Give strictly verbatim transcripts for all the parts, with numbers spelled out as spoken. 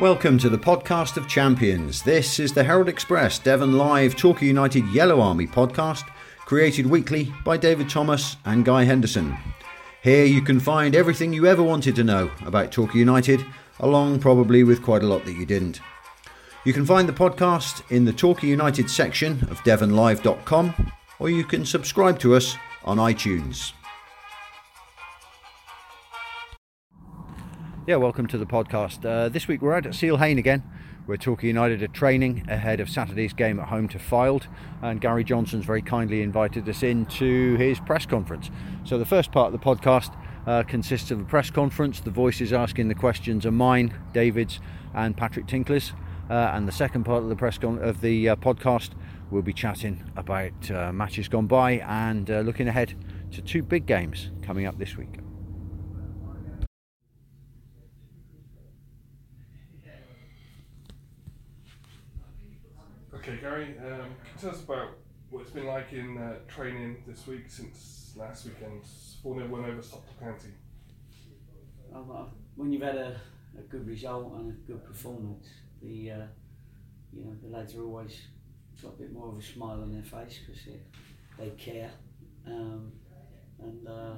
Welcome to the podcast of champions. This is the Herald Express Devon Live Torquay United Yellow Army podcast, created weekly by David Thomas and Guy Henderson. Here you can find everything you ever wanted to know about Torquay United, along probably with quite a lot that you didn't. You can find the podcast in the Torquay United section of devon live dot com, or you can subscribe to us on iTunes. Yeah, welcome to the podcast. Uh, this week we're out at Sealhain again, where Torquay United are training ahead of Saturday's game at home to Fylde, and Gary Johnson's very kindly invited us into his press conference. So the first part of the podcast uh, consists of a press conference. The voices asking the questions are mine, David's and Patrick Tinkler's, uh, and the second part of the press con- of the uh, podcast we'll be chatting about uh, matches gone by and uh, looking ahead to two big games coming up this week. Okay, Gary, um, can you tell us about what it's been like in uh, training this week since last weekend's four nil win over Stockport County? Well, when you've had a, a good result and a good performance, the uh, you know the lads are always got a bit more of a smile on their face because they, they care. Um, and uh,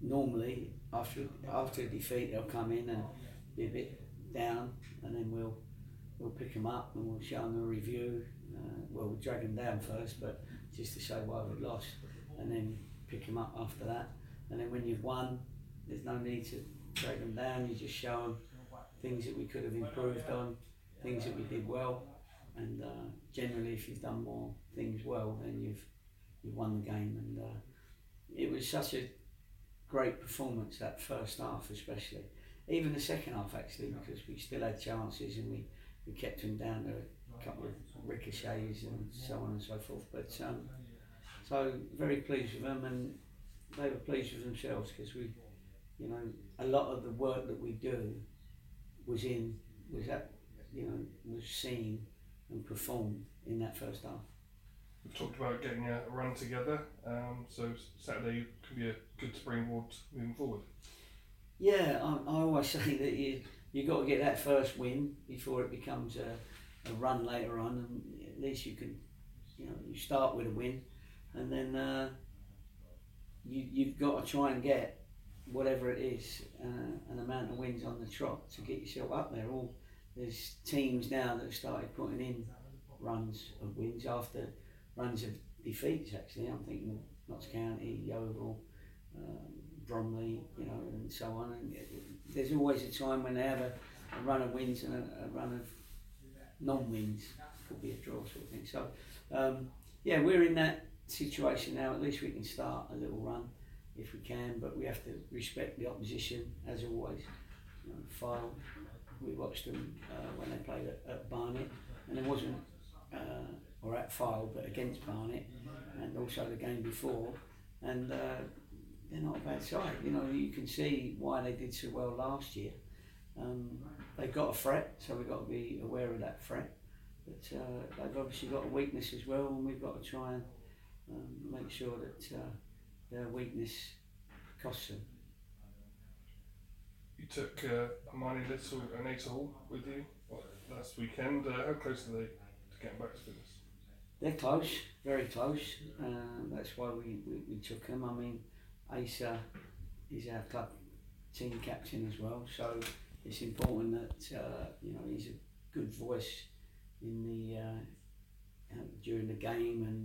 normally after after a defeat they'll come in and be a bit down, and then we'll. We'll pick them up and we'll show them a review. Uh, well, we'll drag them down first, but just to show why we lost, and then pick them up after that. And then when you've won, there's no need to drag them down. You just show them things that we could have improved on, things that we did well. And uh, generally, if you've done more things well, then you've you've won the game. And uh, it was such a great performance, that first half especially. Even the second half actually, because we still had chances and we. We kept him down to a couple of ricochets and so on and so forth. But um, so very pleased with them, and they were pleased with themselves because we, you know, a lot of the work that we do was in, was that, you know, was seen and performed in that first half. We've talked about getting a run together, um, so Saturday could be a good springboard moving forward. Yeah, I, I always say that you. You've got to get that first win before it becomes a, a run later on, and at least you can, you know, you start with a win, and then uh, you, you've got to try and get whatever it is, uh, an amount of wins on the trot to get yourself up there. All there's teams now that have started putting in runs of wins after runs of defeats. Actually, I'm thinking Notts County, Yeovil, um, Bromley, you know, and so on. And it, it, there's always a time when they have a, a run of wins and a, a run of non-wins. Could be a draw sort of thing. So, um, yeah, we're in that situation now. At least we can start a little run if we can, but we have to respect the opposition as always. You know, Fylde, we watched them uh, when they played at, at Barnet, and it wasn't, uh, or at Fylde, but against Barnet, and also the game before, and. Uh, They're not a bad side, you know. You can see why they did so well last year. Um, they've got a threat, so we've got to be aware of that threat. But uh, they've obviously got a weakness as well, and we've got to try and um, make sure that uh, their weakness costs them. You took uh, Armani Little and Asa Hall with you last weekend. Uh, how close are they to getting back to fitness? They're close, very close. Uh, that's why we, we, we took them. I mean. Asa is our club team captain as well, so it's important that uh, you know he's a good voice in the uh, during the game, and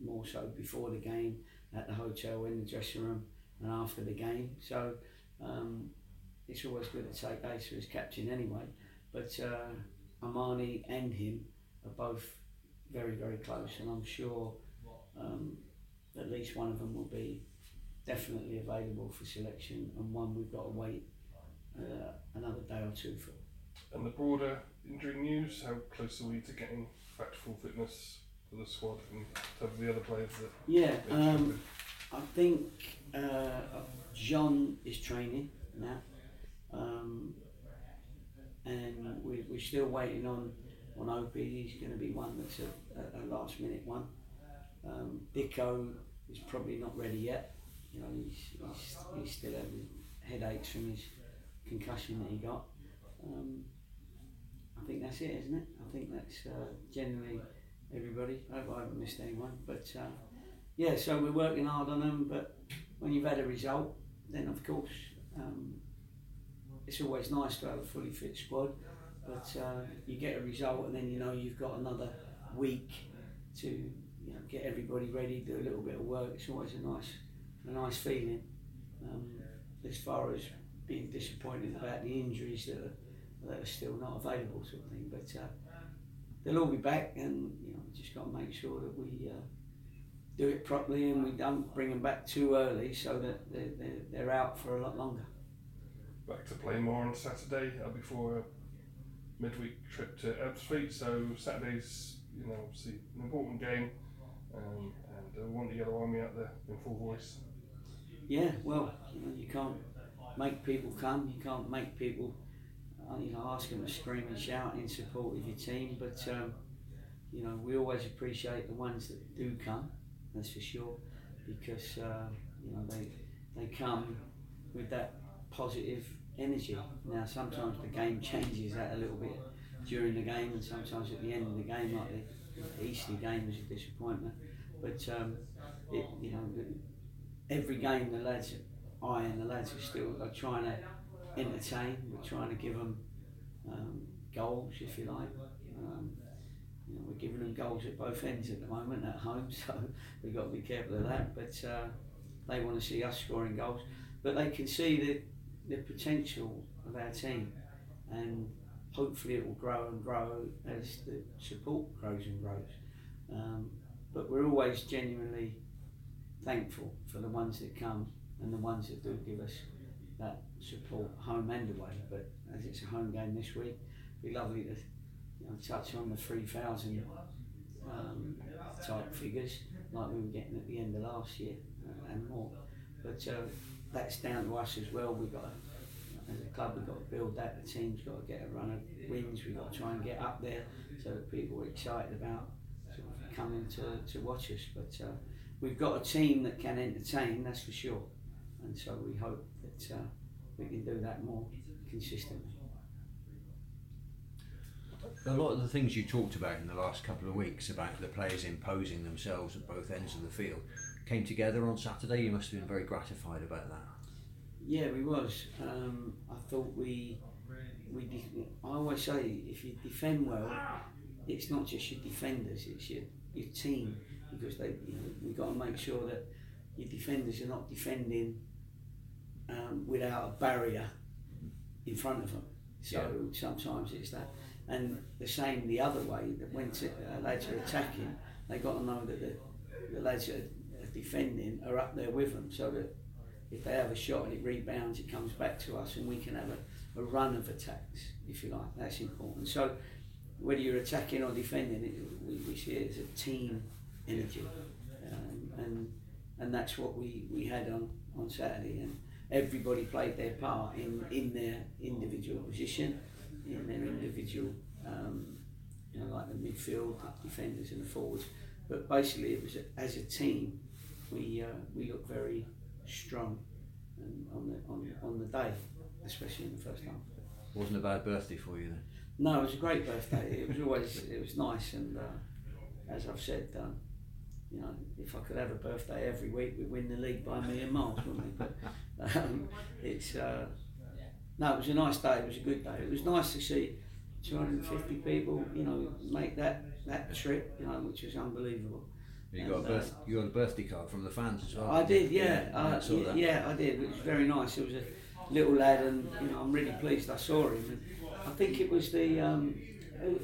more so before the game, at the hotel, in the dressing room, and after the game. So um, it's always good to take Asa as captain anyway. But uh, Armani and him are both very very close, and I'm sure um, at least one of them will be. Definitely available for selection, and one we've got to wait uh, another day or two for. And the broader injury news, how close are we to getting back to full fitness for the squad and to have the other players that... Yeah, um, I think uh, John is training now, um, and we, we're still waiting on, on Opi. He's going to be one that's a, a last minute one. Um, Dicko is probably not ready yet. You know, he's, he's, he's still having headaches from his concussion that he got. um, I think that's it, isn't it? I think that's uh, generally everybody. I hope I haven't missed anyone. But uh, yeah, so we're working hard on them. But when you've had a result, then of course um, it's always nice to have a fully fit squad. But uh, you get a result, and then you know you've got another week to you know, get everybody ready, do a little bit of work. It's always a nice, a nice feeling. Um, as far as being disappointed about the injuries that are, that are still not available, sort of thing. But uh, they'll all be back, and you know, we just got to make sure that we uh, do it properly, and we don't bring them back too early, so that they're, they're, they're out for a lot longer. Back to Plainmoor on Saturday uh, before a midweek trip to Ebbsfleet. So Saturday's, you know, obviously an important game, um, and I want the Yellow Army out there in full voice. Yeah, well, you know, you can't make people come, you can't make people, you know, ask them to scream and shout in support of your team, but, um, you know, we always appreciate the ones that do come, that's for sure, because, uh, you know, they they come with that positive energy. Now, sometimes the game changes that a little bit during the game, and sometimes at the end of the game, like the, the Eastleigh game was a disappointment, but, um, it, you know, the, every game the lads, I and the lads are still are trying to entertain, we're trying to give them um, goals, if you like. Um, you know, we're giving them goals at both ends at the moment at home, so we've got to be careful of that, but uh, they want to see us scoring goals. But they can see the, the potential of our team, and hopefully it will grow and grow as the support grows and grows. Um, but we're always genuinely thankful for the ones that come and the ones that do give us that support, home and away. But as it's a home game this week, it'd be lovely to you know, touch on the three thousand um, type figures like we were getting at the end of last year uh, and more. But uh, that's down to us as well. We've got to, as a club, we've got to build that. The team's got to get a run of wins. We've got to try and get up there so that people are excited about sort of coming to, to watch us. But uh, we've got a team that can entertain, that's for sure. And so we hope that uh, we can do that more consistently. A lot of the things you talked about in the last couple of weeks about the players imposing themselves at both ends of the field came together on Saturday. You must have been very gratified about that. Yeah, we was. Um, I thought we, we de- I always say if you defend well, it's not just your defenders, it's your, your team. Because they, you know, we've got to make sure that your defenders are not defending um, without a barrier in front of them. So yeah. Sometimes it's that, and the same the other way. That when t- uh, lads are attacking, they got to know that the, the lads that are defending are up there with them, so that if they have a shot and it rebounds, it comes back to us, and we can have a, a run of attacks, if you like. That's important. So whether you're attacking or defending, it, we, we see it as a team energy, um, and and that's what we, we had on, on Saturday, and everybody played their part in, in their individual position, in their individual, um, you know, like the midfield, the defenders and the forwards. But basically, it was a, as a team, we uh, we looked very strong, and on the on on the day, especially in the first half. Wasn't a bad birthday for you then? No, it was a great birthday. It was always it was nice and. Uh, As I've said, um, you know, if I could have a birthday every week, we'd win the league by a million miles, wouldn't we? But um, it's uh, no, it was a nice day. It was a good day. It was nice to see two hundred fifty people, you know, make that, that trip, you know, which was unbelievable. You and, got a birth, uh, you got a birthday card from the fans as well. I did, yeah, yeah, I, I saw that. Yeah, I did. It was very nice. It was a little lad, and you know, I'm really pleased I saw him. And I think it was the. Um,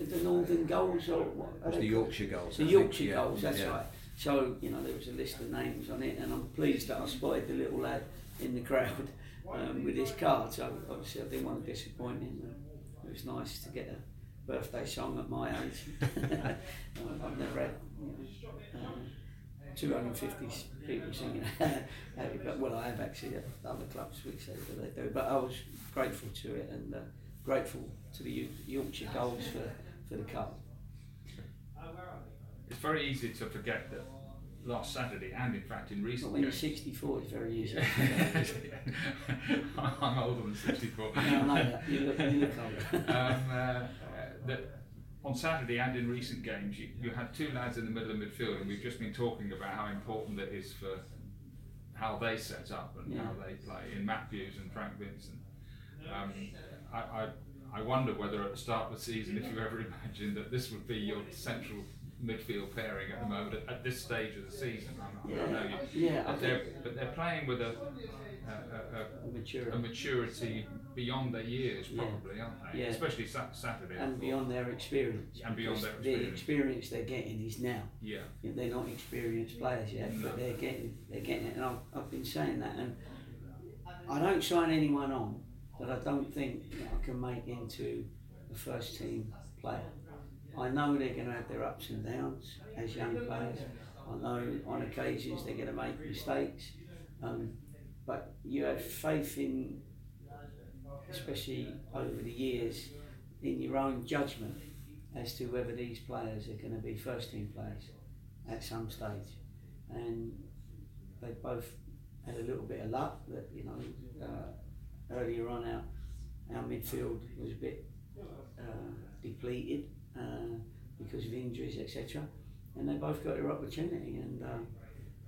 The Northern goals, or what? The Yorkshire goals. The Yorkshire yeah. goals, that's yeah. right. So, you know, there was a list of names on it, and I'm pleased that I spotted the little lad in the crowd um, with his card. So, obviously, I didn't want to disappoint him. It was nice to get a birthday song at my age. I've never had you know, um, two hundred fifty people singing. Well, I have actually at other clubs, which they do, but I was grateful to it. and. Uh, Grateful to the Yorkshire goals for, for the cup. It's very easy to forget that last Saturday, and in fact in recent well, when games. You're sixty-four, it's very easy. I'm older than sixty-four. No, I like that. You look, you look older. Um, uh, that on Saturday and in recent games, you, you had two lads in the middle of midfield, and we've just been talking about how important that is for how they set up and yeah. how they play in Matt Buse and Frank Vincent. Um, I, I I wonder whether at the start of the season, if you ever imagined that this would be your central midfield pairing at the moment, at, at this stage of the season. I don't know. You, yeah, but, they're, but they're playing with a a, a, a, maturity. a maturity beyond their years, probably, yeah. aren't they? Yeah. Especially sa- Saturday. And beyond their experience. And beyond their experience. The experience they're getting is now. Yeah. They're not experienced players yet, no. but they're getting they're getting it. And I've, I've been saying that. And I don't sign anyone on that I don't think I can make into a first team player. I know they're going to have their ups and downs as young players. I know on occasions they're going to make mistakes, um, but you have faith in, especially over the years, in your own judgment as to whether these players are going to be first team players at some stage. And they both had a little bit of luck that, you know, uh, earlier on our, our midfield was a bit uh, depleted. Uh, because of injuries, et cetera, and they both got their opportunity, and uh,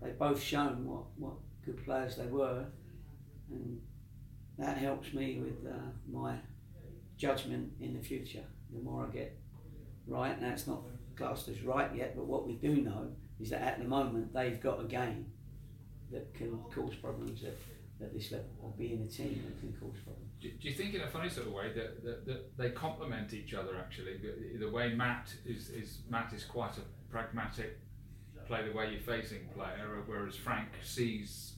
they both shown what, what good players they were, and that helps me with uh, my judgment in the future. The more I get right, and that's not classed as right yet, but what we do know is that at the moment they've got a game that can cause problems at, at this level, or be in a team that can cause problems. Do you think, in a funny sort of way, that, that, that they complement each other? Actually, the, the way Matt is, is Matt is quite a pragmatic, play the way you're facing player, whereas Frank sees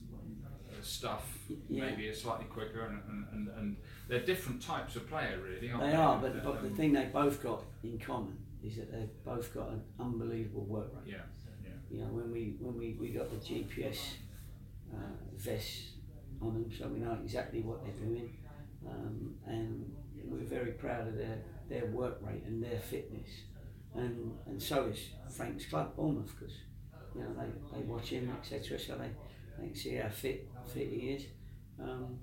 stuff yeah. maybe a slightly quicker, and, and, and, and they're different types of player, really. Aren't they, they are, but, but um, the thing they both got in common is that they've both got an unbelievable work rate. Yeah, yeah. You know, when we when we, we got the G P S uh, vests on them, so we know exactly what they're doing. Um, and we're very proud of their, their work rate and their fitness, and and so is Frank's club, Bournemouth, because you know they, they watch him, et cetera. So they, they can see how fit fit he is, um,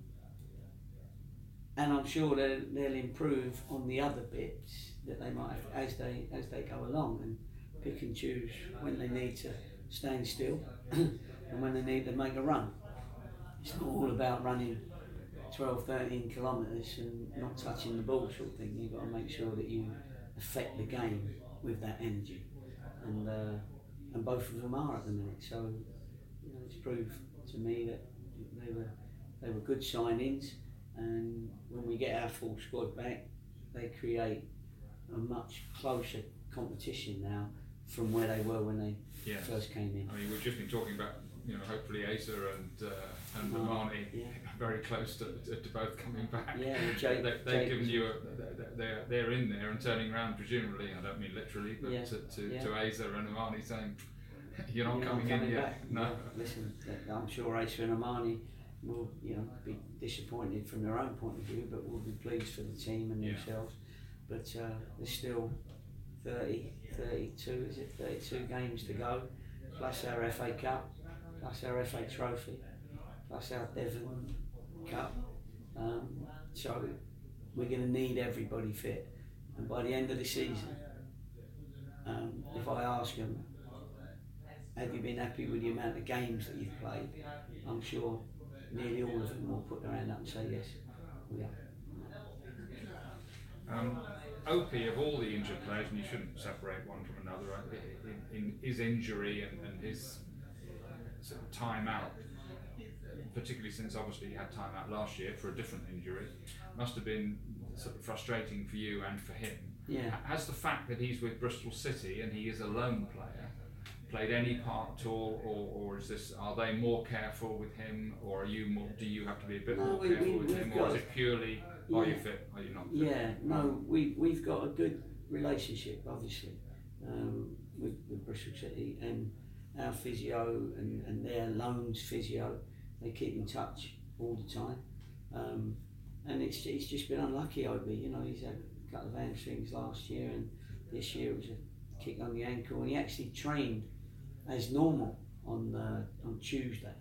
and I'm sure they'll, they'll improve on the other bits that they might have as they as they go along, and pick and choose when they need to stand still and when they need to make a run. It's not all about running twelve, thirteen kilometres and not touching the ball sort of thing. You've got to make sure that you affect the game with that energy, and uh, and both of them are at the minute. So you know, it's proved to me that they were they were good signings, and when we get our full squad back, they create a much closer competition now from where they were when they yes. first came in. I mean, we've just been talking about, you know, hopefully Asa and uh, and Armani yeah. very close to, to, to both coming back. Yeah, well, Jake, they, they've Jake given you a, they're they're in there and turning around, presumably. I don't mean literally, but yeah. to to, yeah. to Asa and Armani saying, "You're not You're coming, coming in back. yet." No, yeah. listen, I'm sure Asa and Armani will, you know, be disappointed from their own point of view, but will be pleased for the team and yeah. themselves. But uh, there's still thirty, thirty-two, is it? thirty-two games to go, plus our F A Cup. Plus our F A Trophy, plus our Devon Cup. Um, so we're going to need everybody fit. And by the end of the season, um, if I ask them, have you been happy with the amount of games that you've played? I'm sure nearly all of them will put their hand up and say yes. We are. Um, Opi, of all the injured players, and you shouldn't separate one from another, in, in his injury and, and his sort of time out, particularly since obviously you had time out last year for a different injury, must have been sort of frustrating for you and for him. Yeah. Has the fact that he's with Bristol City and he is a lone player played any part at all, or, or is this, are they more careful with him, or are you more, do you have to be a bit no, more we, careful we, with him, or is it purely yeah. are you fit, are you not fit? Yeah, no, we, we've got a good relationship obviously um, with, with Bristol City, and our physio and, and their loans physio, they keep in touch all the time, um, and it's it's just been unlucky, Obi. You know, he's had a couple of hamstrings last year, and this year it was a kick on the ankle, and he actually trained as normal on uh, on Tuesday,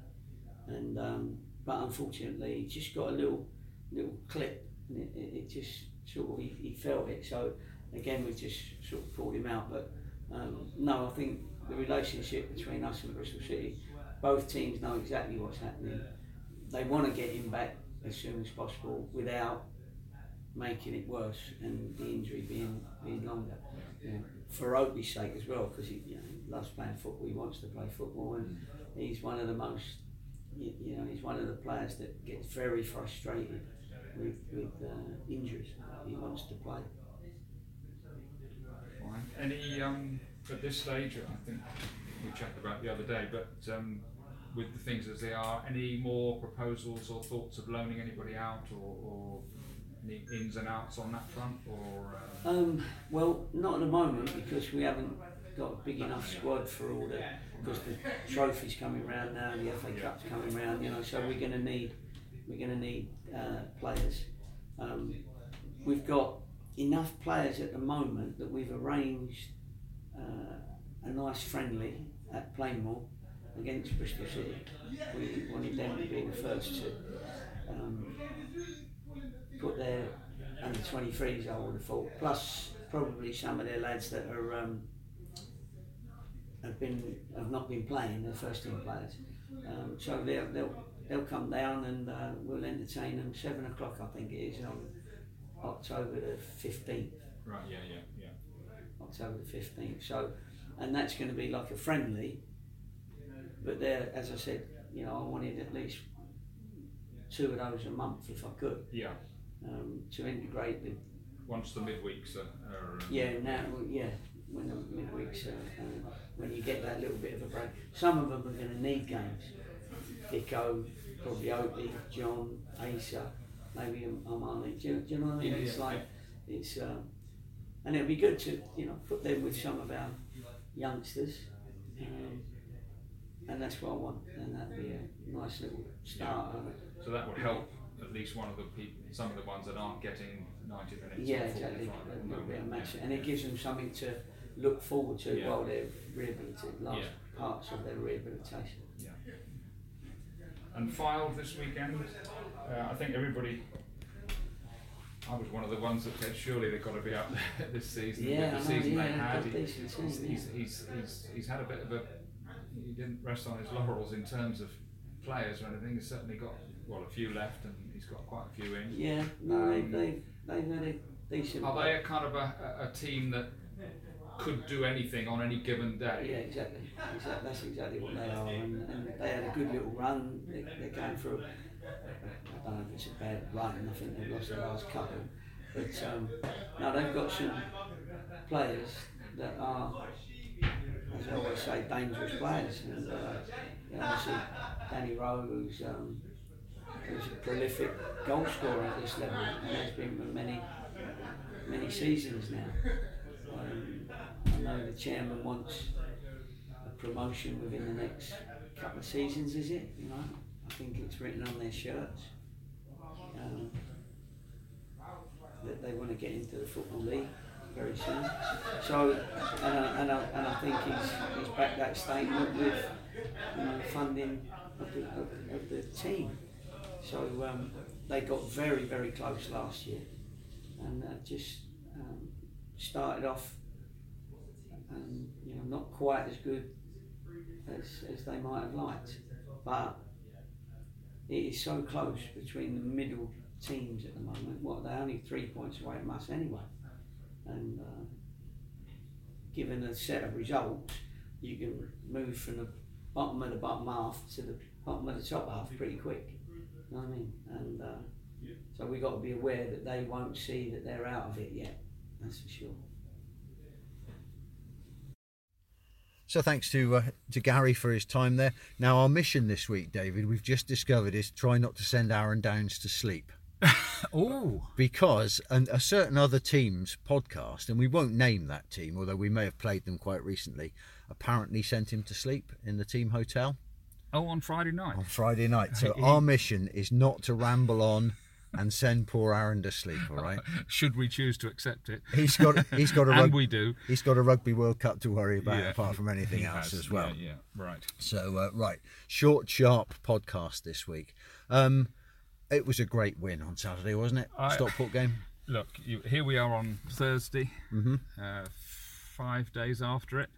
and um, but unfortunately he just got a little little clip, and it, it, it just sort of he, he felt it. So again we just sort of pulled him out. But um, no, I think the relationship between us and Bristol City, both teams know exactly what's happening. They want to get him back as soon as possible without making it worse and the injury being being longer. Yeah. For Opi's sake as well, because he you know, loves playing football, he wants to play football, and he's one of the most, you, you know, he's one of the players that gets very frustrated with, with uh, injuries. He wants to play. Fine. Any, um, at this stage, I think we chatted about the other day, but um, with the things as they are, any more proposals or thoughts of loaning anybody out, or, or any ins and outs on that front, or? Uh... Um, well, not at the moment, because we haven't got a big enough squad for all that. Because the trophy's coming round now, the F A Cup's coming round, you know. So we're going to need, we're going to need uh, players. Um, we've got enough players at the moment that we've arranged uh, a nice friendly at Plainmoor against Bristol City. We wanted them to be the first to um, put their under twenty-threes, I would have thought, plus probably some of their lads that are um, have been have not been playing, their first team players. Um, so they'll, they'll they'll come down and uh, we'll entertain them. Seven o'clock, I think it is, on October the fifteenth. Right. Yeah. Yeah. Yeah. October the fifteenth. So, and that's going to be like a friendly. But there, as I said, you know, I wanted at least two of those a month if I could. Yeah. Um, to integrate the. Once the midweeks are. are yeah. Now. Yeah. When the midweeks are, uh, when you get that little bit of a break, some of them are going to need games. Dico, probably Obi, John, Asa, maybe Armani. Do you, do you know what I mean? Yeah, it's yeah, like yeah. it's, um, and it'll be good to you know put them with some of our youngsters, um, and that's what I want. And that'd be a nice little start. Yeah. So that would help at least one of the people, some of the ones that aren't getting ninety minutes. Yeah, exactly. A and it gives them something to look forward to yeah. while they're rehabilitated, last yeah. parts of their rehabilitation. Yeah. And Fylde this weekend, uh, I think everybody, I was one of the ones that said surely they've got to be up there this season. Yeah, the season know, yeah, they had, he, he's, team, he's, yeah. he's, he's, he's, he's had a bit of a, he didn't rest on his laurels in terms of players or anything. He's certainly got, well, a few left and he's got quite a few in. Yeah, no, um, they've they, they, they, they Are play. they a kind of a, a team that could do anything on any given day? Yeah, exactly. exactly. That's exactly what they are. And, and they had a good little run. They, they're going through, I don't know if it's a bad run, I think they've lost their last couple. But um, now they've got some players that are, as I always say, dangerous players. And uh, you know, Danny Rowe, who's um, who's a prolific goal scorer at this level, and has been for many, many seasons now. Um, I know the chairman wants a promotion within the next couple of seasons, is it? You know, I think it's written on their shirts um, that they want to get into the Football League very soon. So, and I, and I, and I think he's, he's backed that statement with you know, funding of the, of, of the team. So um, they got very, very close last year, and uh, just um, started off, um, you know, not quite as good as, as they might have liked. But it is so close between the middle teams at the moment. What, they're only three points away from us anyway. And uh, given a set of results, you can move from the bottom of the bottom half to the bottom of the top half pretty quick. You know what I mean? And uh, yeah. so we've got to be aware that they won't see that they're out of it yet, that's for sure. So thanks to uh, to Gary for his time there. Now our mission this week, David, we've just discovered, is try not to send Aaron Downes to sleep. Oh. Because and a certain other team's podcast, and we won't name that team, although we may have played them quite recently, apparently sent him to sleep in the team hotel. Oh, on Friday night. On Friday night. So our mission is not to ramble on and send poor Aaron to sleep, all right? Should we choose to accept it. He's got he's got a and rug- we do. He's got a Rugby World Cup to worry about, yeah, apart from anything else has, as well. Yeah, yeah. Right. So, uh, right. Short, sharp podcast this week. Um, it was a great win on Saturday, wasn't it? I, Stockport game. Look, you, here we are on Thursday, mm-hmm. uh, five days after it,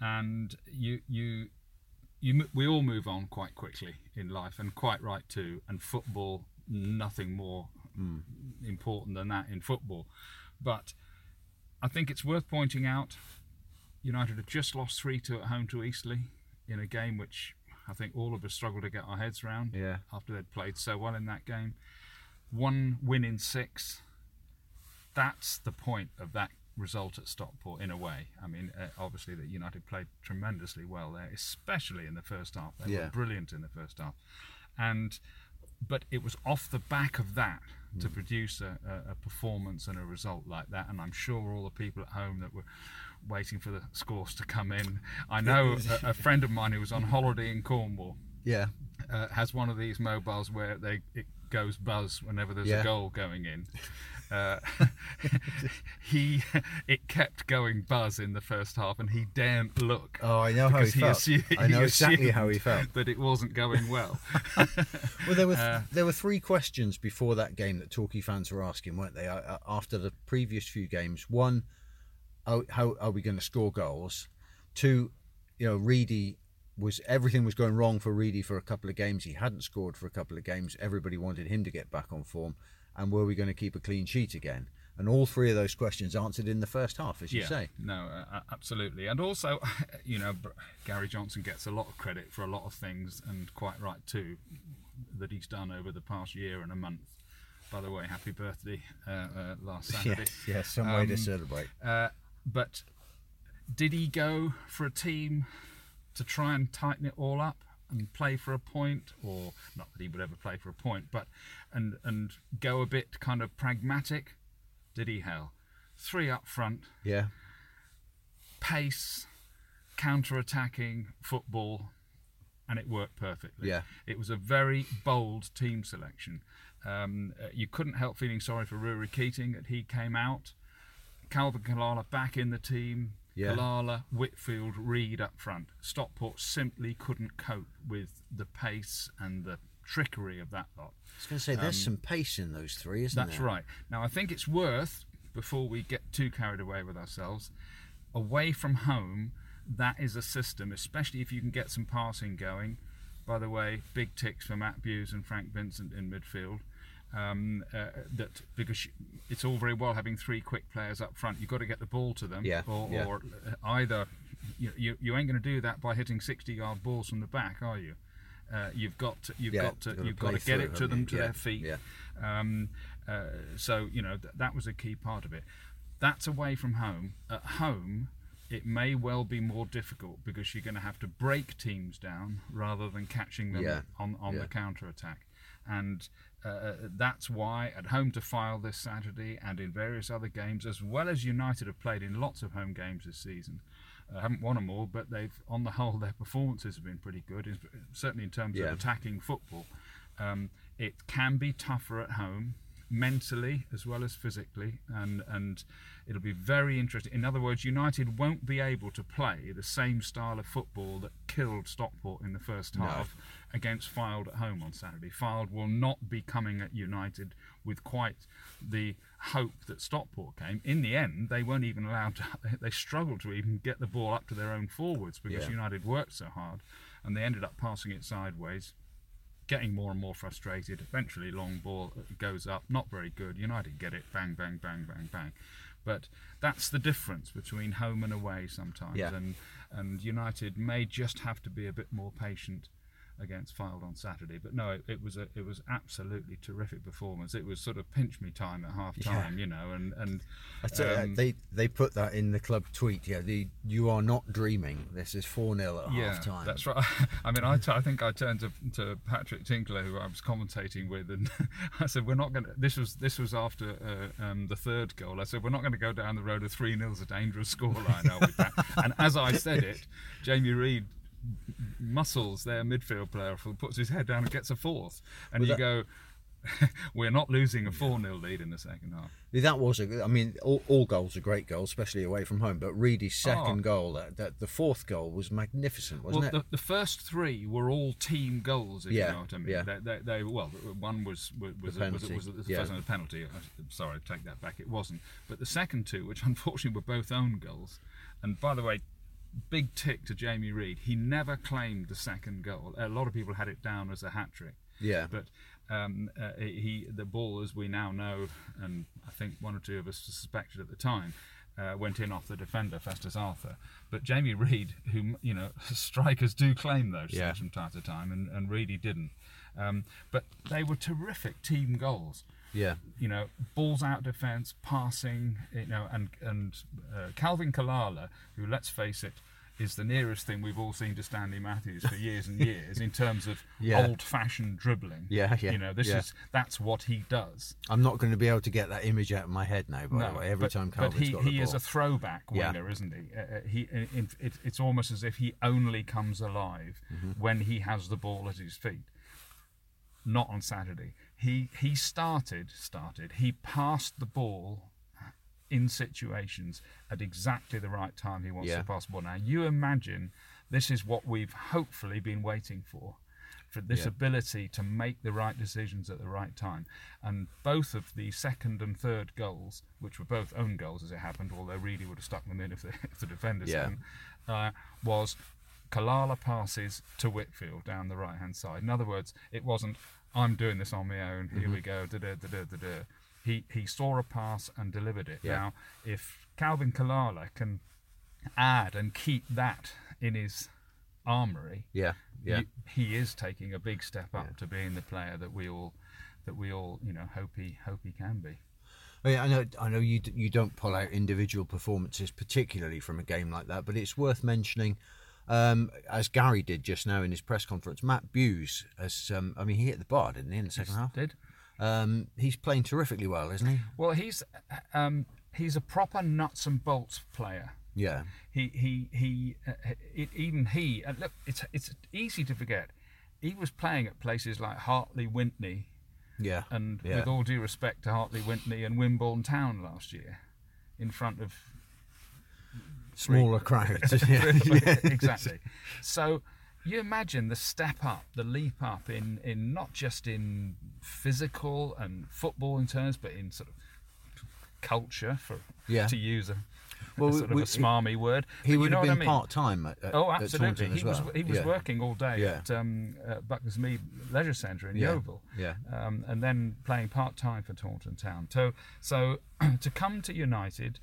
and you you... You, we all move on quite quickly in life, and quite right too, and football, nothing more mm. important than that in football. But I think it's worth pointing out United have just lost three two at home to Eastleigh in a game which I think all of us struggled to get our heads around, yeah, after they'd played so well in that game. One win in six, that's the point of that result at Stockport in a way. I mean, uh, obviously that United played tremendously well there, especially in the first half. They yeah. were brilliant in the first half, and but it was off the back of that mm. to produce a, a performance and a result like that. And I'm sure all the people at home that were waiting for the scores to come in. I know a, a friend of mine who was on holiday in Cornwall. Yeah, uh, has one of these mobiles where they. It, goes buzz whenever there's yeah. a goal going in. Uh, he it kept going buzz in the first half, and he daren't look. Oh, I know how he, he felt. Assumed, I know exactly how he felt. That it wasn't going well. Well, there were th- uh, there were three questions before that game that Torquay fans were asking, weren't they? Uh, after the previous few games, one, how, how are we going to score goals? Two, you know, Reedy. Was everything was going wrong for Reedy for a couple of games. He hadn't scored for a couple of games. Everybody wanted him to get back on form. And were we going to keep a clean sheet again? And all three of those questions answered in the first half, as yeah, you say. No, uh, absolutely. And also, you know, Gary Johnson gets a lot of credit for a lot of things, and quite right too, that he's done over the past year and a month. By the way, happy birthday uh, uh, last Saturday. Yes, yes, some um, way to celebrate. Uh, but did he go for a team to try and tighten it all up and play for a point, or not that he would ever play for a point, but and and go a bit kind of pragmatic? Did he hell? Three up front, yeah. Pace, counter-attacking football, and it worked perfectly. Yeah, it was a very bold team selection. Um, you couldn't help feeling sorry for Ruairi Keating that he came out. Kelvin Kalala back in the team. Yeah. Kalala, Whitfield, Reed up front. Stockport simply couldn't cope with the pace and the trickery of that lot. I was going to say, there's um, some pace in those three, isn't there? That's right. Now, I think it's worth, before we get too carried away with ourselves, away from home, that is a system, especially if you can get some passing going. By the way, big ticks for Matt Buse and Frank Vincent in midfield. Um, uh, that because it's all very well having three quick players up front, you've got to get the ball to them, yeah, or, yeah. or either you, you you ain't going to do that by hitting sixty-yard balls from the back, are you? Uh, you've got to, you've yeah, got to you've got to get it to them, to yeah, their feet. Yeah. Um, uh, so you know th- that was a key part of it. That's away from home. At home, it may well be more difficult because you're going to have to break teams down rather than catching them yeah. on on yeah. the counter attack. And uh, that's why at home to Fylde this Saturday and in various other games, as well as United have played in lots of home games this season. I haven't won them all, but they've, on the whole, their performances have been pretty good, certainly in terms yeah. of attacking football. Um, it can be tougher at home, mentally as well as physically, and, and it'll be very interesting. In other words, United won't be able to play the same style of football that killed Stockport in the first half no. against Fylde at home on Saturday. Fylde will not be coming at United with quite the hope that Stockport came. In the end, they weren't even allowed to, they struggled to even get the ball up to their own forwards because yeah. United worked so hard, and they ended up passing it sideways, getting more and more frustrated. Eventually, long ball goes up, not very good. United get it, bang, bang, bang, bang, bang. But that's the difference between home and away sometimes. Yeah. And and United may just have to be a bit more patient against Fylde on Saturday. But no, it, it was a it was absolutely terrific performance. It was sort of pinch me time at half time, yeah. you know. And and um, they they put that in the club tweet. Yeah, the you are not dreaming. This is four nil at yeah, half time. That's right. I mean, I, t- I think I turned to to Patrick Tinkler, who I was commentating with, and I said, "We're not going to." This was this was after uh, um, the third goal. I said, "We're not going to go down the road of three nil's a dangerous scoreline." Are we that? And as I said it, Jamie Reed. Muscles, their midfield player, puts his head down and gets a fourth, and well, you that, go, we're not losing a four nil lead in the second half. That was a, I mean, all, all goals are great goals, especially away from home. But Reedy's second oh. goal, that, that the fourth goal was magnificent, wasn't well, it? The, the first three were all team goals, if yeah. you know what I mean. Yeah. They, they, they, well, one was was was the penalty. Was, was, was, yeah. first one, a penalty. I'm sorry, I take that back. It wasn't. But the second two, which unfortunately were both own goals, and by the way, big tick to Jamie Reed. He never claimed the second goal. A lot of people had it down as a hat trick. Yeah, but. Um, uh, he, the ball, as we now know, and I think one or two of us suspected at the time, uh, went in off the defender, Festus Arthur. But Jamie Reed, who, you know, strikers do claim those yeah. things from time to time, and, and Reedy didn't. Um, but they were terrific team goals. Yeah, you know, balls out defence, passing, you know, and and uh, Kelvin Kalala, who, let's face it, is the nearest thing we've all seen to Stanley Matthews for years and years in terms of yeah. old-fashioned dribbling. Yeah, yeah. You know, this yeah. is that's what he does. I'm not going to be able to get that image out of my head now. By no, the way, every but, time Calvin's but he, got the he ball. Is a throwback winger, yeah. isn't he? Uh, he in, it, it's almost as if he only comes alive mm-hmm. when he has the ball at his feet. Not on Saturday. He he started started. He passed the ball in situations at exactly the right time he wants yeah. to pass the ball. Now, you imagine this is what we've hopefully been waiting for, for this yeah. ability to make the right decisions at the right time. And both of the second and third goals, which were both own goals as it happened, although Reedy would have stuck them in if the, if the defenders yeah. hadn't, uh, was Kalala passes to Whitfield down the right-hand side. In other words, it wasn't, I'm doing this on my own, here mm-hmm. we go, da-da-da-da-da-da. He he saw a pass and delivered it. Yeah. Now, if Kelvin Kalala can add and keep that in his armoury, yeah, yeah. He, he is taking a big step up yeah. to being the player that we all that we all you know hope he hope he can be. I mean, I know I know you you don't pull out individual performances particularly from a game like that, but it's worth mentioning. Um, as Gary did just now in his press conference, Matt Buse has. Um, I mean, he hit the bar, didn't he, in the second half? Did. Um, he's playing terrifically well, isn't he? Well, he's um, he's a proper nuts and bolts player. Yeah. He he he. Uh, it, even he. And look, it's it's easy to forget. He was playing at places like Hartley-Wintney. Yeah. And yeah. with all due respect to Hartley-Wintney and Wimborne Town last year, in front of smaller three, crowds. yeah. yeah. Exactly. So. You imagine the step up, the leap up in, in not just in physical and footballing terms, but in sort of culture, for yeah. to use a, well, a sort we, of a smarmy he, word. He would have been I mean? part time. At, at, oh, absolutely. At he well. was he was yeah. working all day yeah. at um, uh, Bucknersmead Leisure Centre in yeah. Yeovil, yeah. Um, and then playing part time for Taunton Town. So, so to come to United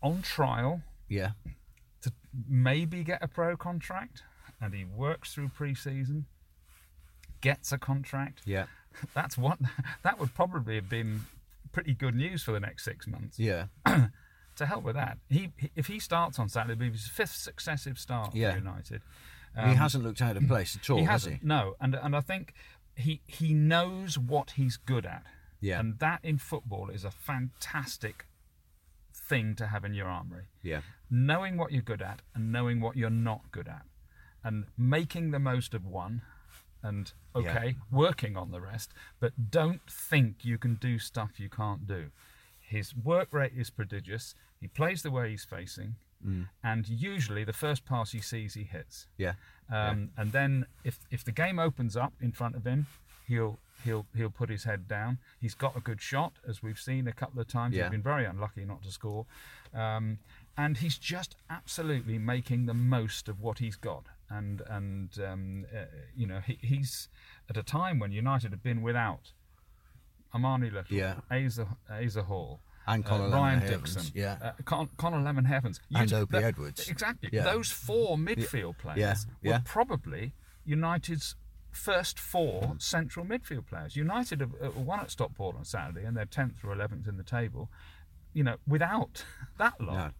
on trial, yeah, to maybe get a pro contract. And he works through pre-season, gets a contract. Yeah, that's what that would probably have been pretty good news for the next six months. Yeah, to help with that, he if he starts on Saturday, it'll be his fifth successive start yeah. for United. Um, he hasn't looked out of place at all, he has he? No, and and I think he he knows what he's good at. Yeah, and that in football is a fantastic thing to have in your armoury. Yeah, knowing what you're good at and knowing what you're not good at. And making the most of one, and okay, yeah. working on the rest, but don't think you can do stuff you can't do. His work rate is prodigious. He plays the way he's facing, mm. and usually the first pass he sees, he hits. Yeah. Um, yeah. And then if if the game opens up in front of him, he'll he'll he'll put his head down. He's got a good shot, as we've seen a couple of times. Yeah. He's been very unlucky not to score, um, and he's just absolutely making the most of what he's got. And and um, uh, you know he, he's at a time when United have been without Armani Little, yeah. Asa, Asa Hall, and Connor uh, Ryan Lemon Dixon, yeah. uh, Con- Connor Lemon Heavens, and t- Opi Edwards. Exactly, yeah. those four midfield yeah. players yeah. were yeah. probably United's first four central midfield players. United have, uh, won at Stockport on Saturday, and they're tenth or eleventh in the table. You know, without that lot, no.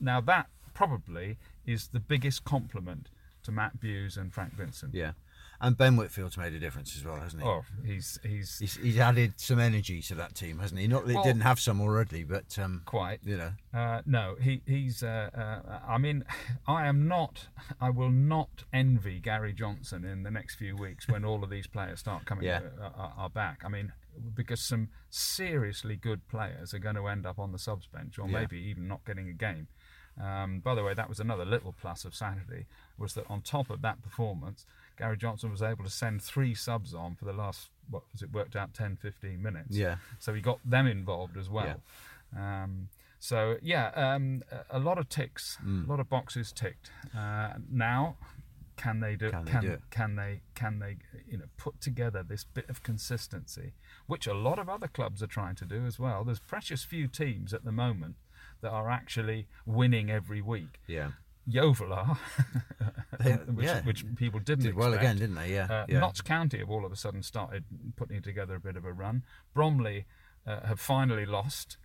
now that probably is the biggest compliment to Matt Buse and Frank Vincent. Yeah, And Ben Whitfield's made a difference as well, hasn't he? Oh, he's he's he's, he's added some energy to that team, hasn't he? Not that well, he didn't have some already, but um, quite. You know, uh, no, he he's. Uh, uh, I mean, I am not. I will not envy Gary Johnson in the next few weeks when all of these players start coming yeah. uh, are back. I mean, because some seriously good players are going to end up on the subs bench, or yeah. maybe even not getting a game. Um, by the way, that was another little plus of Saturday, was that on top of that performance, Gary Johnson was able to send three subs on for the last, what was it, worked out ten, fifteen minutes. Yeah. So he got them involved as well. Yeah. Um, so, yeah, um, a lot of ticks, mm. a lot of boxes ticked. Uh, now, can they do, can, can, they do it? Can they, can they, you know, put together this bit of consistency, which a lot of other clubs are trying to do as well. There's precious few teams at the moment that are actually winning every week. Yeah. Yeovil are, which, yeah. which people didn't Did well expect. Again, didn't they? Yeah. Uh, yeah. Notts County have all of a sudden started putting together a bit of a run. Bromley uh, have finally lost,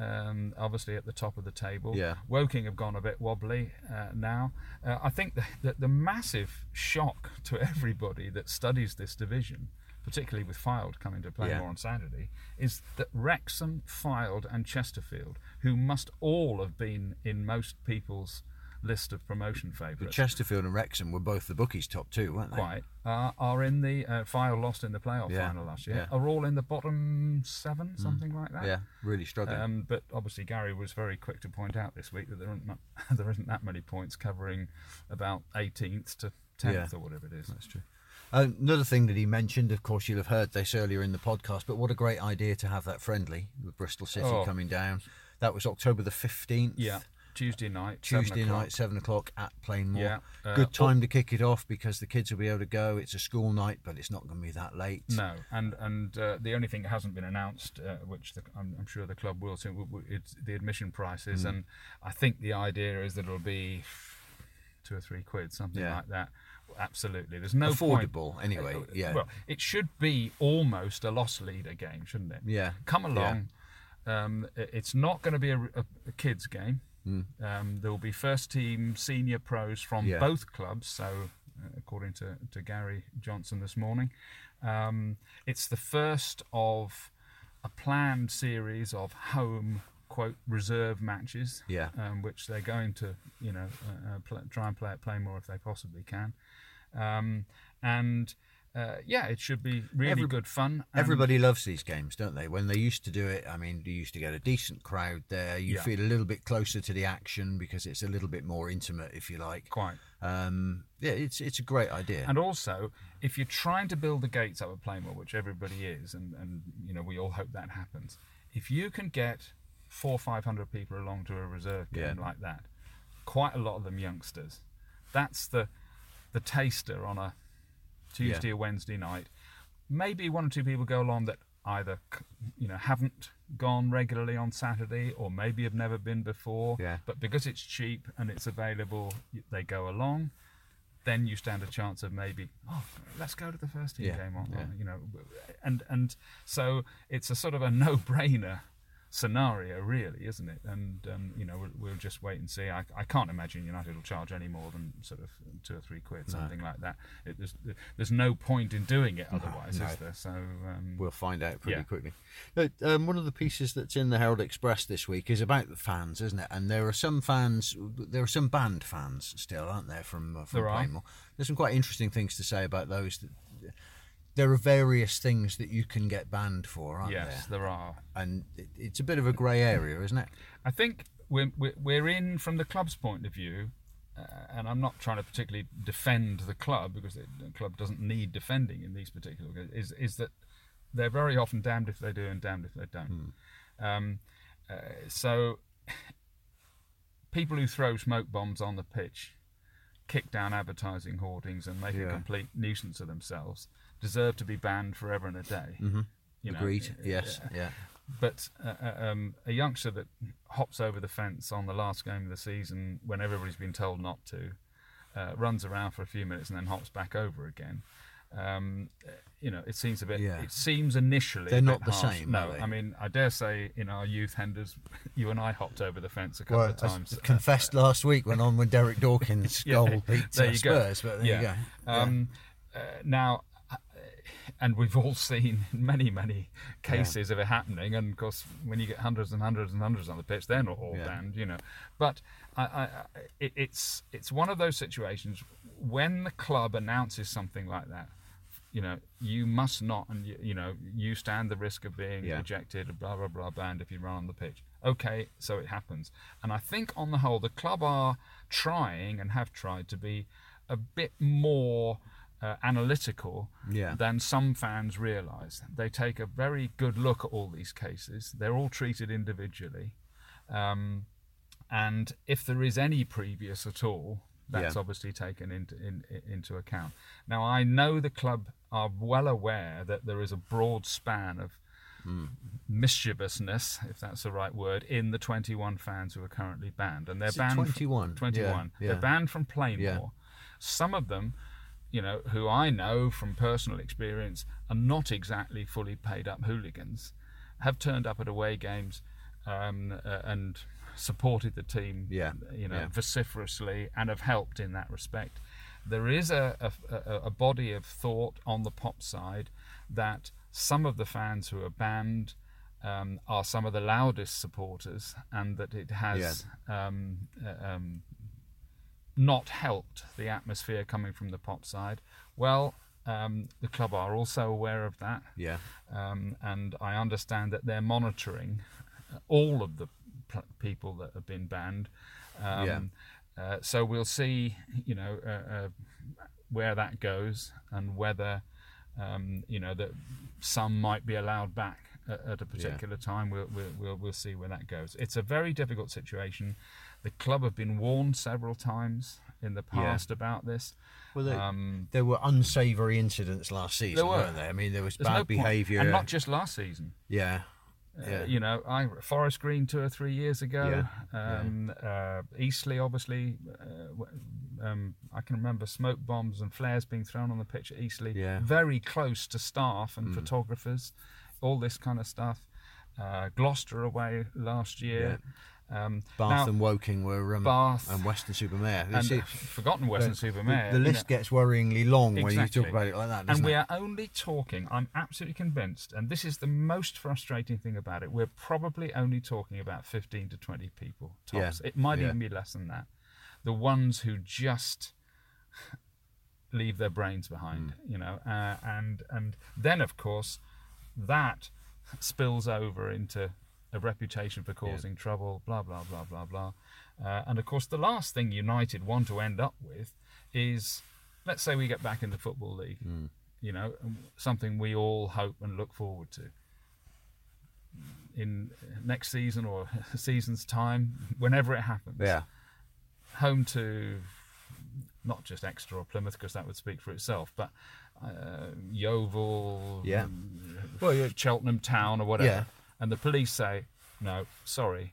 um, obviously at the top of the table. Yeah. Woking have gone a bit wobbly uh, now. Uh, I think that the, the massive shock to everybody that studies this division, particularly with Fylde coming to Plainmoor yeah. on Saturday, is that Wrexham, Fylde and Chesterfield, who must all have been in most people's list of promotion favourites. Chesterfield and Wrexham were both the bookies' top two, weren't they? Quite. Uh, are in the uh, Fylde lost in the playoff yeah. final last year. Yeah. Are all in the bottom seven, something mm. like that. Yeah, really struggling. Um, but obviously Gary was very quick to point out this week that there aren't there isn't that many points covering about eighteenth to tenth yeah. or whatever it is. That's true. Another thing that he mentioned, of course, you'll have heard this earlier in the podcast, but what a great idea to have that friendly with Bristol City oh. coming down. That was October the fifteenth. Yeah, Tuesday night. Tuesday night, seven o'clock at Plainmoor. Yeah. Uh, Good time or, to kick it off because the kids will be able to go. It's a school night, but it's not going to be that late. No, and and uh, the only thing that hasn't been announced, uh, which the, I'm, I'm sure the club will soon, it's the admission prices, mm. and I think the idea is that it'll be two or three quid, something yeah. like that. Absolutely, there's no affordable point. Anyway. Yeah. Well, it should be almost a loss leader game, shouldn't it? Yeah. Come along. Yeah. Um, it's not going to be a, a, a kids game. Mm. Um, there will be first team senior pros from yeah. both clubs. So, uh, according to, to Gary Johnson this morning, um, it's the first of a planned series of home quote reserve matches. Yeah. Um, which they're going to you know uh, pl- try and play at Plainmoor if they possibly can. Um, and uh, yeah, it should be really Every, good fun. And everybody loves these games, don't they? When they used to do it, I mean, you used to get a decent crowd there. You yeah. feel a little bit closer to the action because it's a little bit more intimate, if you like. Quite. Um, yeah, it's it's a great idea. And also, if you're trying to build the gates up at Plainmoor, which everybody is, and, and you know we all hope that happens, if you can get four or five hundred people along to a reserve game yeah. like that, quite a lot of them youngsters, that's the... the taster on a Tuesday yeah. or Wednesday night. Maybe one or two people go along that either you know haven't gone regularly on Saturday or maybe have never been before, yeah. but because it's cheap and it's available, they go along. Then you stand a chance of maybe, oh, let's go to the first team yeah. game on, yeah. you know, and and so it's a sort of a no-brainer scenario, really, isn't it? And um, you know, we'll, we'll just wait and see. I, I can't imagine United will charge any more than sort of two or three quid, something no. like that. It, there's, there's no point in doing it otherwise, no, no. is there? So um, we'll find out pretty yeah. quickly. But, um, one of the pieces that's in the Herald Express this week is about the fans, isn't it? And there are some fans, there are some band fans still, aren't there? From uh, from Plainmoor, there's some quite interesting things to say about those. That, there are various things that you can get banned for, aren't yes, there? Yes, there are. And it, it's a bit of a grey area, isn't it? I think we're, we're in, from the club's point of view, uh, and I'm not trying to particularly defend the club, because the club doesn't need defending in these particular cases, is, is that they're very often damned if they do and damned if they don't. Hmm. Um, uh, so, people who throw smoke bombs on the pitch, kick down advertising hoardings and make yeah. a complete nuisance of themselves, deserve to be banned forever and a day. Mm-hmm. You know, agreed, uh, yes, yeah. yeah. But uh, um, a youngster that hops over the fence on the last game of the season when everybody's been told not to, uh, runs around for a few minutes and then hops back over again, um, you know, it seems a bit, yeah. it seems initially they're not the harsh. Same. No, are they? I mean, I dare say in our youth, Henders, you and I hopped over the fence a couple well, of times. I confessed uh, last week when on with Derek Dawkins' goal beat yeah, Spurs, but there yeah. you go. Yeah. Um, Uh, now, and we've all seen many, many cases yeah. of it happening. And of course, when you get hundreds and hundreds and hundreds on the pitch, they're not all yeah. banned, you know. But I, I, it, it's it's one of those situations when the club announces something like that. You know, you must not, and you, you know, you stand the risk of being yeah. ejected, blah blah blah, banned if you run on the pitch. Okay, so it happens, and I think on the whole, the club are trying and have tried to be a bit more uh, analytical yeah. than some fans realise. They take a very good look at all these cases. They're all treated individually, um, and if there is any previous at all, that's yeah. obviously taken into in, into account. Now, I know the club are well aware that there is a broad span of mm. mischievousness, if that's the right word, in the twenty-one fans who are currently banned. And they're is banned. twenty-one twenty-one Yeah, yeah. They're banned from Plainmoor. Yeah. Some of them, you know, who I know from personal experience are not exactly fully paid up hooligans, have turned up at away games um, uh, and supported the team, yeah. you know, yeah. vociferously, and have helped in that respect. There is a, a, a body of thought on the pop side that some of the fans who are banned um, are some of the loudest supporters, and that it has yeah. um, uh, um, not helped the atmosphere coming from the pop side. Well, um, the club are also aware of that, yeah, um, and I understand that they're monitoring all of the pl- people that have been banned. Um, yeah. Uh, so we'll see, you know, uh, uh, where that goes, and whether, um, you know, that some might be allowed back at, at a particular yeah. time. We'll, we'll we'll we'll see where that goes. It's a very difficult situation. The club have been warned several times in the past yeah. about this. Well, they, um, there were unsavoury incidents last season, there were. weren't there? I mean, there was There's bad no behaviour, and not just last season. Yeah. Yeah. Uh, you know, I, Forest Green two or three years ago, yeah. Um, yeah. Uh, Eastleigh obviously, uh, um, I can remember smoke bombs and flares being thrown on the pitch at Eastleigh, yeah. very close to staff and mm. photographers, all this kind of stuff. Uh, Gloucester away last year. Yeah. Um, Bath now, and Woking were um, Bath and Western Super-Mare. And see, forgotten Western Super-Mare. The, the list you know. gets worryingly long exactly. when you talk about it like that. And we it? are only talking, I'm absolutely convinced, and this is the most frustrating thing about it, we're probably only talking about fifteen to twenty people tops. Yeah. It might yeah. even be less than that. The ones who just leave their brains behind, mm. you know, uh, and and then of course that spills over into a reputation for causing yeah. trouble, blah, blah, blah, blah, blah. Uh, and of course, the last thing United want to end up with is, let's say we get back in the Football League, mm. you know, something we all hope and look forward to. In next season or a season's time, whenever it happens, yeah. home to not just Exeter or Plymouth, because that would speak for itself, but uh, Yeovil, yeah. um, well, yeah. Cheltenham Town or whatever. Yeah. And the police say, no, sorry,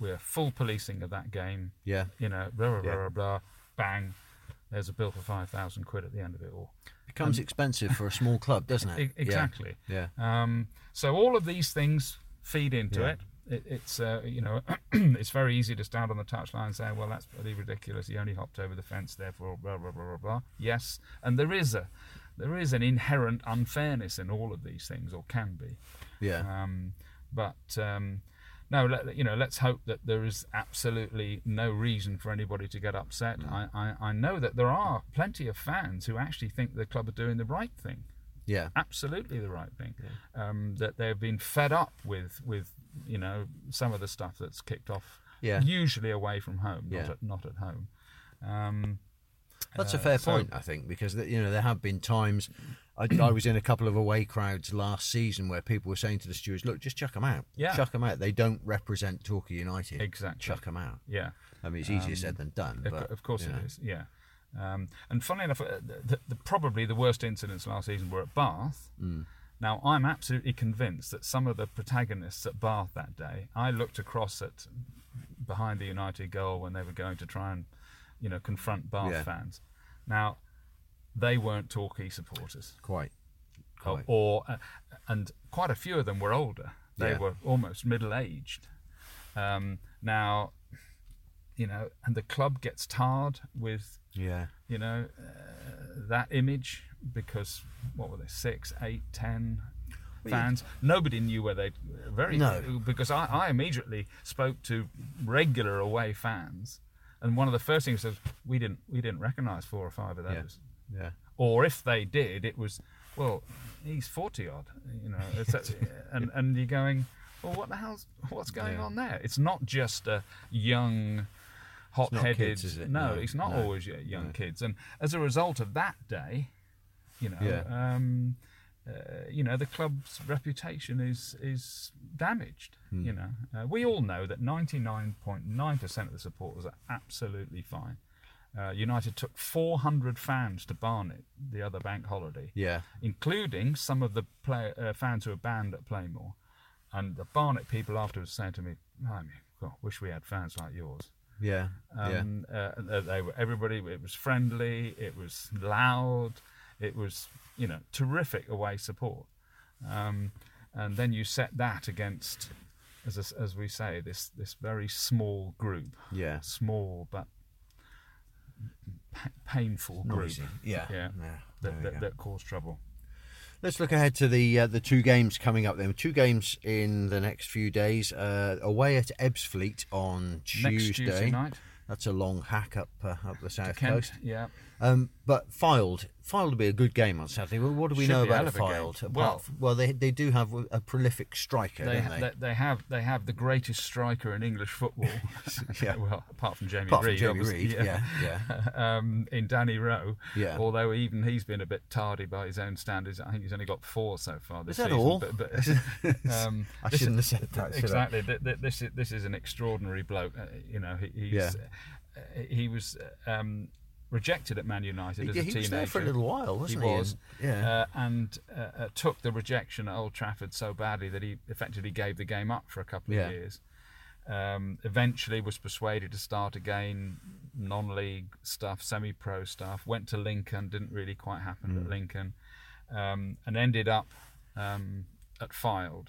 we're full policing of that game. Yeah. You know, blah, blah, yeah. blah, blah, bang. There's a bill for five thousand quid at the end of it all. Becomes and, expensive for a small club, doesn't it? E- exactly. Yeah. yeah. Um, so all of these things feed into yeah. it. it. It's, uh, you know, it's very easy to stand on the touchline and say, well, that's bloody ridiculous. He only hopped over the fence, therefore, blah, blah, blah, blah, blah. Yes. And there is a, there is an inherent unfairness in all of these things, or can be. Yeah. Um, But um, no, let, you know, let's hope that there is absolutely no reason for anybody to get upset. Mm. I, I, I know that there are plenty of fans who actually think the club are doing the right thing. Yeah, absolutely the right thing. Yeah. Um, that they've been fed up with, with you know, some of the stuff that's kicked off. Yeah. usually away from home, yeah. not at not at home. Um, that's uh, a fair so, point, I think, because you know there have been times. I, I was in a couple of away crowds last season where people were saying to the stewards, look, just chuck them out. Yeah. Chuck them out. They don't represent Torquay United. Exactly. Chuck them out. Yeah. I mean, it's easier um, said than done. But, of course it know. is, yeah. Um, and funnily enough, the, the, probably the worst incidents last season were at Bath. Mm. Now, I'm absolutely convinced that some of the protagonists at Bath that day, I looked across at behind the United goal when they were going to try and, you know, confront Bath yeah. fans. Now, they weren't Torquay supporters. Quite. Quite. Or, or uh, and quite a few of them were older. They yeah. were almost middle-aged. Um, now, you know, and the club gets tarred with, yeah, you know, uh, that image, because what were they, six, eight, ten fans? Well, yeah. Nobody knew where they very no. because I, I immediately spoke to regular away fans, and one of the first things was we didn't we didn't recognise four or five of those. Yeah. yeah. Or if they did, it was, well, he's forty odd, you know, that, and and you're going, well, what the hell's what's going yeah. on there? It's not just a young, hot-headed. Kids, is it? No, no, it's not no. always young no. kids, and as a result of that day, you know, yeah. um, uh, you know, the club's reputation is is damaged. Hmm. You know, uh, we all know that ninety-nine point nine percent of the supporters are absolutely fine. Uh, United took four hundred fans to Barnet the other bank holiday, yeah, including some of the play, uh, fans who were banned at Plainmoor. And the Barnet people afterwards saying to me, "I God, wish we had fans like yours." Yeah, um, yeah. Uh, they were everybody. It was friendly. It was loud. It was, you know, terrific away support. Um, and then you set that against, as a, as we say, this this very small group. Yeah, small but p- painful group. Noisy. Yeah, yeah, yeah. That, that, that caused trouble. Let's look ahead to the uh, the two games coming up then. Two games in the next few days. Uh, away at Ebbsfleet on Tuesday. Next Tuesday night. That's a long hack up uh, up the south coast. Yeah. Um, but Fylde, Fylde will be a good game on Saturday. Well, what do we Should know about Fylde? Well, from, well, they they do have a prolific striker, they, don't they? they? They have they have the greatest striker in English football. yeah. Well, apart from Jamie apart Reed, from Jamie Reed, yeah, yeah. yeah. um, in Danny Rowe, yeah. Although even he's been a bit tardy by his own standards. I think he's only got four so far this is that season. All? But, but, um, I shouldn't is, have said that. Exactly. I? This is this is an extraordinary bloke. Uh, you know, he, he's yeah. uh, he was. Um, Rejected at Man United he, as a he teenager. He was there for a little while, wasn't he? He was. And, yeah. uh, and uh, took the rejection at Old Trafford so badly that he effectively gave the game up for a couple of yeah. years. Um, eventually was persuaded to start again, non-league stuff, semi-pro stuff. Went to Lincoln, didn't really quite happen mm. at Lincoln. Um, and ended up um, at Fylde.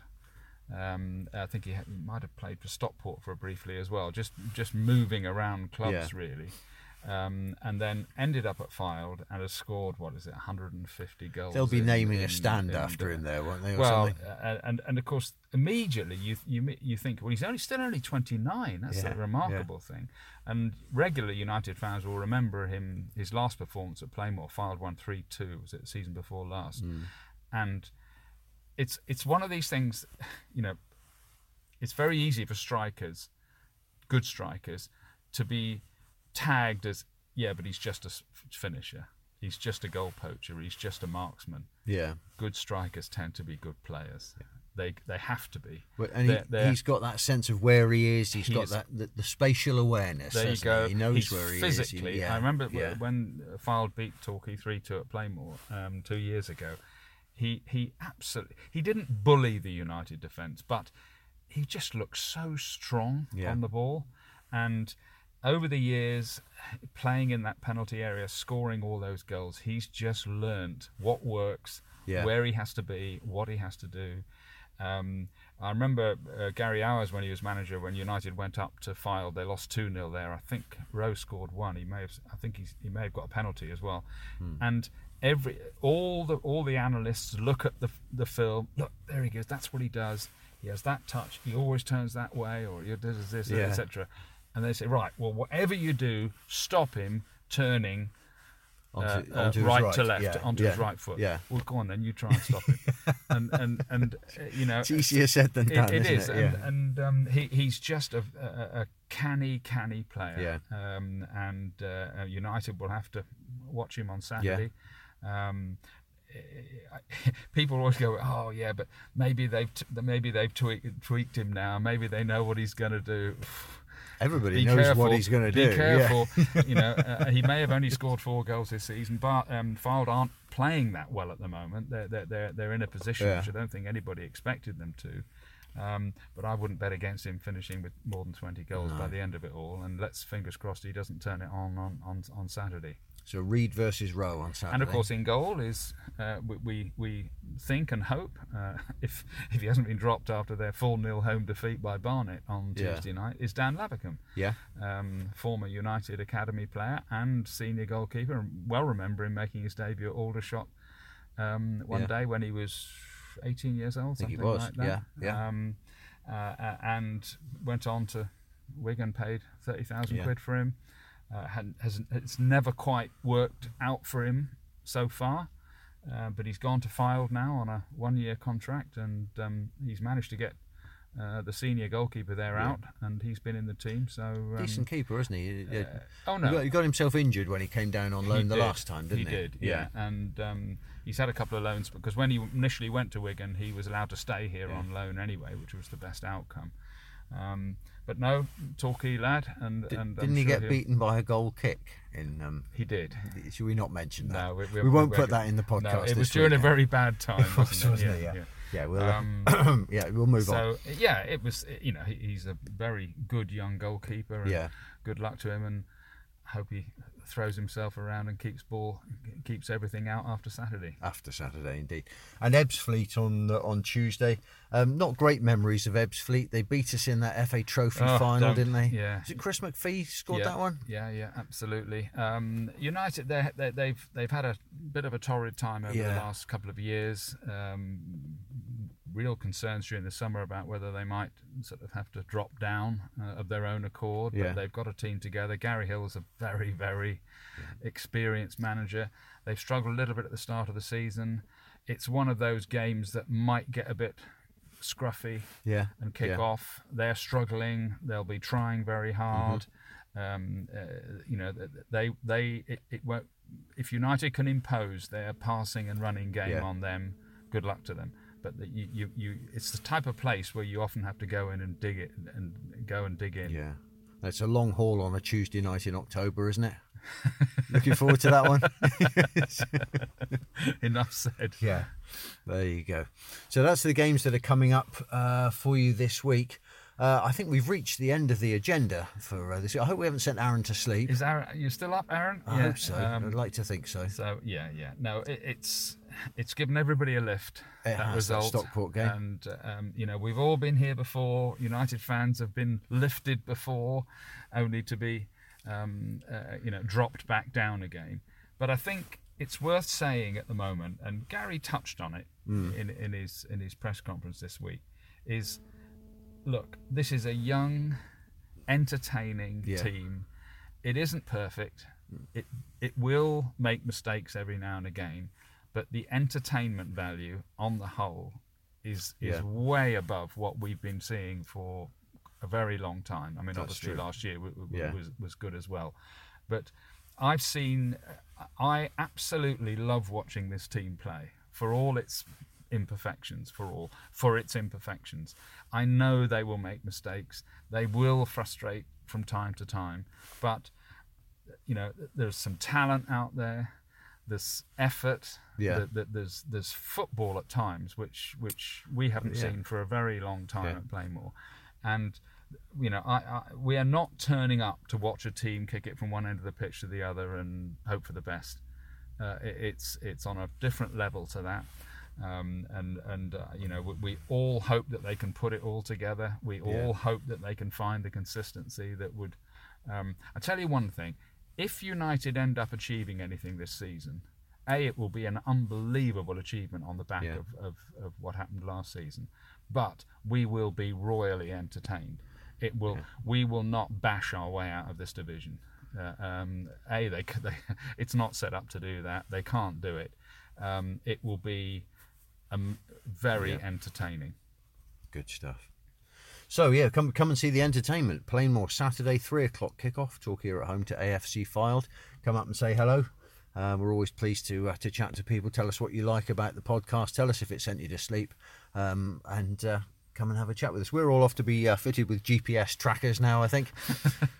Um, I think he, had, he might have played for Stockport for a briefly as well. Just, just moving around clubs, yeah. really. Um, and then ended up at Fylde and has scored, what is it, one hundred fifty goals. They'll be in, naming in, a stand in, after in, him there, won't they? Or well, uh, and and of course, immediately you you you think, well, he's only still only twenty-nine. That's yeah, a remarkable yeah. thing. And regular United fans will remember him. His last performance at Plainmoor, Fylde won three two. Was it the season before last? Mm. And it's it's one of these things, you know. It's very easy for strikers, good strikers, to be tagged as, yeah, but he's just a finisher, he's just a goal poacher, he's just a marksman. Yeah, good strikers tend to be good players. Yeah. They they have to be. Well, and they're, he, they're, he's got that sense of where he is. He's he got is, that the, the spatial awareness. There you go. He, he knows he's where he is. Physically, yeah, I remember yeah. when Fylde beat Torquay three two at Plainmoor um, two years ago. He he absolutely he didn't bully the United defence, but he just looked so strong yeah. on the ball. And over the years, playing in that penalty area, scoring all those goals, he's just learnt what works, yeah. where he has to be, what he has to do. Um, I remember uh, Gary Hours, when he was manager, when United went up to Fylde, they lost two nil there. I think Rowe scored one. He may have, I think he's, he may have got a penalty as well. Hmm. And every all the all the analysts look at the the film. Look, there he goes. That's what he does. He has that touch. He always turns that way, or he does this, yeah. et cetera. And they say, right, well, whatever you do, stop him turning onto, uh, onto uh, right, right to left, yeah, onto yeah, his right foot. Yeah. Well, go on then, you try and stop him. and, and, and uh, you know, it's easier said than done, it, it is. It? Yeah. And, and um, he, he's just a, a, a canny, canny player. Yeah. Um, and uh, United will have to watch him on Saturday. Yeah. Um, people always go, oh yeah, but maybe they've t- maybe they've tweaked, tweaked him now. Maybe they know what he's going to do. Everybody be knows careful, what he's going to do. Be careful. Yeah. You know, uh, he may have only scored four goals this season, but um, Fylde aren't playing that well at the moment. They're they're they're, they're in a position yeah. which I don't think anybody expected them to. Um, but I wouldn't bet against him finishing with more than twenty goals no. by the end of it all. And let's fingers crossed he doesn't turn it on on, on, on Saturday. So Reed versus Rowe on Saturday. And of course in goal is, uh, we we think and hope, uh, if if he hasn't been dropped after their four nil home defeat by Barnet on Tuesday yeah. night, is Dan Lavercombe. Yeah. Um, former United Academy player and senior goalkeeper, and well remember him making his debut at Aldershot um, one yeah. day when he was eighteen years old, something I think he was. Like that. Yeah, yeah. Um, uh, and went on to Wigan, paid thirty thousand yeah. quid for him. Uh, has, it's never quite worked out for him so far, uh, but he's gone to Fylde now on a one-year contract, and um, he's managed to get uh, the senior goalkeeper there yeah. out, and he's been in the team. So um, decent keeper, isn't he? Uh, oh no, he got, he got himself injured when he came down on loan the last time, didn't he? He did, yeah. yeah. And um, he's had a couple of loans because when he initially went to Wigan, he was allowed to stay here yeah. on loan anyway, which was the best outcome. Um, but no, Torquay lad, and, D- and didn't he sure get beaten by a goal kick? In um, he did. Should we not mention that? No, we, we, we won't we, put that in the podcast. No, it was during weekend. a very bad time, it was, wasn't, wasn't it? it? Yeah, yeah. yeah we'll um, yeah, we'll move so, on. So yeah, it was. You know, he, he's a very good young goalkeeper. And yeah. Good luck to him, and hope he throws himself around and keeps ball, keeps everything out after Saturday. After Saturday, indeed. And Ebbsfleet on uh, on Tuesday. Um, not great memories of Ebbsfleet. They beat us in that F A Trophy oh, final, don't. didn't they? Yeah. Is it Chris McPhee scored yeah. that one? Yeah, yeah, absolutely. Um, United, they, they, they've they've had a bit of a torrid time over yeah. the last couple of years. Um, real concerns during the summer about whether they might sort of have to drop down uh, of their own accord, but yeah. they've got a team together. Gary Hill's a very, very yeah. experienced manager. They've struggled a little bit at the start of the season. It's one of those games that might get a bit scruffy yeah. and kick yeah. off. They're struggling. They'll be trying very hard. Mm-hmm. Um, uh, you know, they they it, it won't. If United can impose their passing and running game yeah. on them, good luck to them. But the, you, you, you, it's the type of place where you often have to go in and dig it and go and dig in. Yeah, it's a long haul on a Tuesday night in October, isn't it? Looking forward to that one. Enough said. Yeah, there you go. So that's the games that are coming up uh, for you this week. Uh, I think we've reached the end of the agenda for uh, this. I hope we haven't sent Aaron to sleep. Is Aaron? You're still up, Aaron? I yeah. hope so. Um, I'd like to think so. So yeah, yeah. No, it, it's it's given everybody a lift. It that has, result. That Stockport game, and um, you know we've all been here before. United fans have been lifted before, only to be um, uh, you know dropped back down again. But I think it's worth saying at the moment, and Gary touched on it mm. in, in his in his press conference this week. Is Look, this is a young, entertaining yeah. team. It isn't perfect. It it will make mistakes every now and again, but the entertainment value on the whole is is yeah. way above what we've been seeing for a very long time. I mean, That's obviously true. last year w- w- yeah. was was good as well, but I've seen. I absolutely love watching this team play for all its. imperfections for all for its imperfections. I know they will make mistakes. They will frustrate from time to time, but you know there's some talent out there. There's effort. Yeah. The, the, there's there's football at times which which we haven't yeah. seen for a very long time yeah. at Plainmoor, and you know I, I we are not turning up to watch a team kick it from one end of the pitch to the other and hope for the best. Uh, it, it's it's on a different level to that. Um, and and uh, you know we, we all hope that they can put it all together. We all yeah. hope that they can find the consistency that would. Um, I tell you one thing: if United end up achieving anything this season, a it will be an unbelievable achievement on the back yeah. of, of, of what happened last season. But we will be royally entertained. It will. Yeah. We will not bash our way out of this division. Uh, um, a they, they it's not set up to do that. They can't do it. Um, it will be. Um, very yeah. entertaining. Good stuff. So yeah, come come and see the entertainment. Plainmoor Saturday, three o'clock kickoff. Talk here at home to A F C Fylde. Come up and say hello. Uh, we're always pleased to uh, to chat to people. Tell us what you like about the podcast. Tell us if it sent you to sleep. Um, and uh, come and have a chat with us. We're all off to be uh, fitted with G P S trackers now. I think.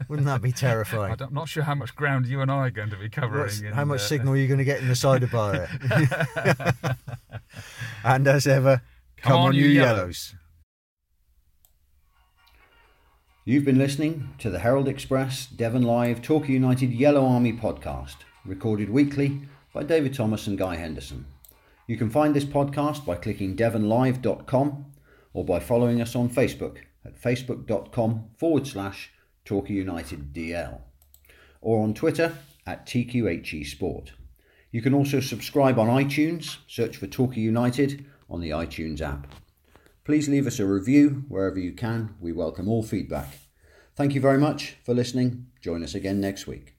Wouldn't that be terrifying? I'm not sure how much ground you and I are going to be covering. In, how much uh, signal are you going to get in the cider bar? And as ever, come, come on, on you yellows. yellows. You've been listening to the Herald Express Devon Live Torquay United Yellow Army podcast, recorded weekly by David Thomas and Guy Henderson. You can find this podcast by clicking devon live dot com or by following us on Facebook at facebook.com forward slash Torquay United DL or on Twitter at T Q H E Sport. You can also subscribe on iTunes, search for Torquay United on the iTunes app. Please leave us a review wherever you can. We welcome all feedback. Thank you very much for listening. Join us again next week.